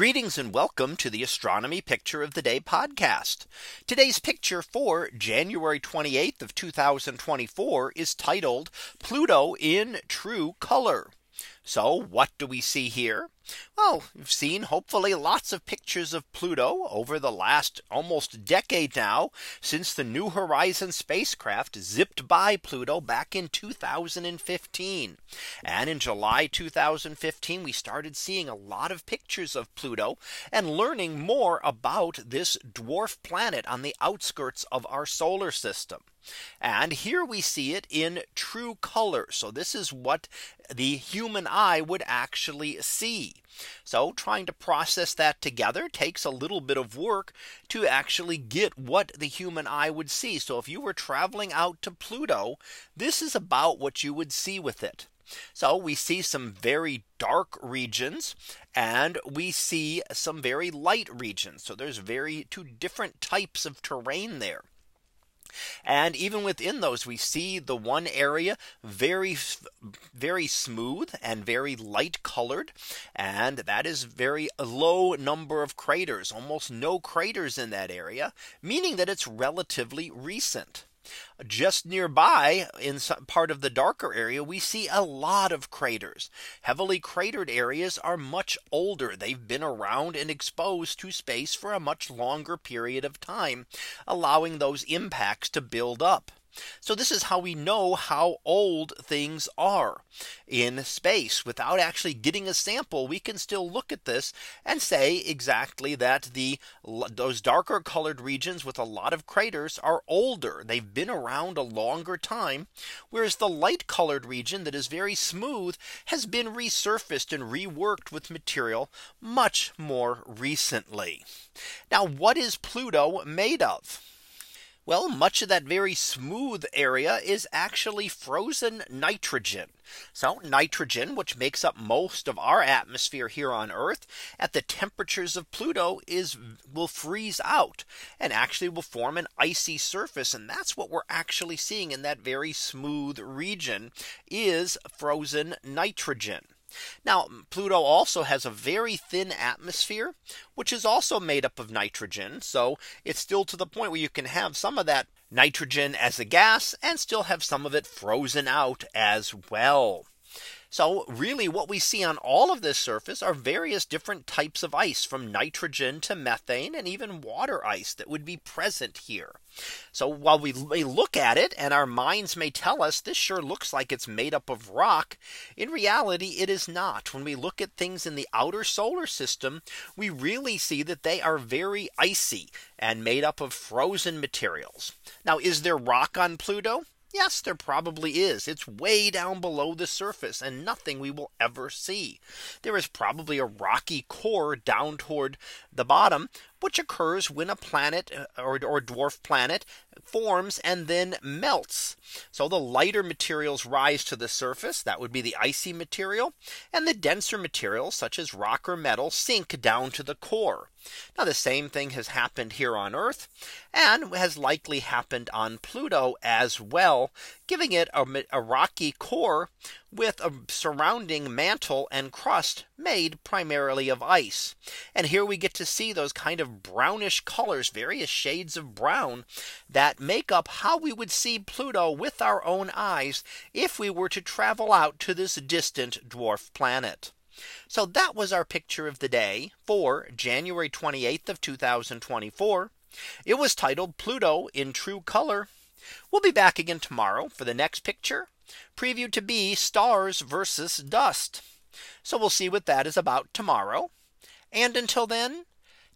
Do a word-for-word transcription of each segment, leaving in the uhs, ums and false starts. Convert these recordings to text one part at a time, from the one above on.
Greetings and welcome to the Astronomy Picture of the Day podcast. Today's picture for January twenty-eighth of two thousand twenty-four is titled Pluto in True Color. So what do we see here? Well, we've seen hopefully lots of pictures of Pluto over the last almost decade now, since the New Horizons spacecraft zipped by Pluto back in two thousand fifteen. And in July two thousand fifteen, we started seeing a lot of pictures of Pluto and learning more about this dwarf planet on the outskirts of our solar system. And here we see it in true color. So this is what the human eye would actually see. So trying to process that together takes a little bit of work to actually get what the human eye would see. So if you were traveling out to Pluto, this is about what you would see with it. So we see some very dark regions and we see some very light regions. So there's very two different types of terrain there. And even within those, we see the one area very, very smooth and very light colored. And that is very low number of craters, almost no craters in that area, meaning that it's relatively recent. Just nearby in some part of the darker area, we see a lot of craters. Heavily cratered areas are much older. They've been around and exposed to space for a much longer period of time, allowing those impacts to build up. So this is how we know how old things are in space. Without actually getting a sample, we can still look at this and say exactly that the those darker colored regions with a lot of craters are older. They've been around a longer time, whereas the light colored region that is very smooth has been resurfaced and reworked with material much more recently. Now, what is Pluto made of? Well, much of that very smooth area is actually frozen nitrogen. So nitrogen, which makes up most of our atmosphere here on Earth, at the temperatures of Pluto is will freeze out and actually will form an icy surface. And that's what we're actually seeing in that very smooth region, is frozen nitrogen. Now, Pluto also has a very thin atmosphere, which is also made up of nitrogen. So it's still to the point where you can have some of that nitrogen as a gas and still have some of it frozen out as well. So really what we see on all of this surface are various different types of ice, from nitrogen to methane and even water ice that would be present here. So while we may look at it and our minds may tell us this sure looks like it's made up of rock, in reality it is not. When we look at things in the outer solar system, we really see that they are very icy and made up of frozen materials. Now, is there rock on Pluto? Yes, there probably is. It's way down below the surface and nothing we will ever see. There is probably a rocky core down toward the bottom, which occurs when a planet or, or dwarf planet forms and then melts. So the lighter materials rise to the surface. That would be the icy material, and the denser materials such as rock or metal sink down to the core. Now, the same thing has happened here on Earth and has likely happened on Pluto as well, giving it a, a rocky core with a surrounding mantle and crust made primarily of ice. And here we get to see those kind of brownish colors, various shades of brown, that make up how we would see Pluto with our own eyes if we were to travel out to this distant dwarf planet. So that was our picture of the day for January twenty-eighth of two thousand twenty-four. It was titled Pluto in True Color. We'll be back again tomorrow for the next picture, previewed to be stars versus dust. So we'll see what that is about tomorrow. And until then,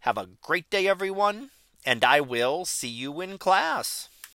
have a great day, everyone, and I will see you in class.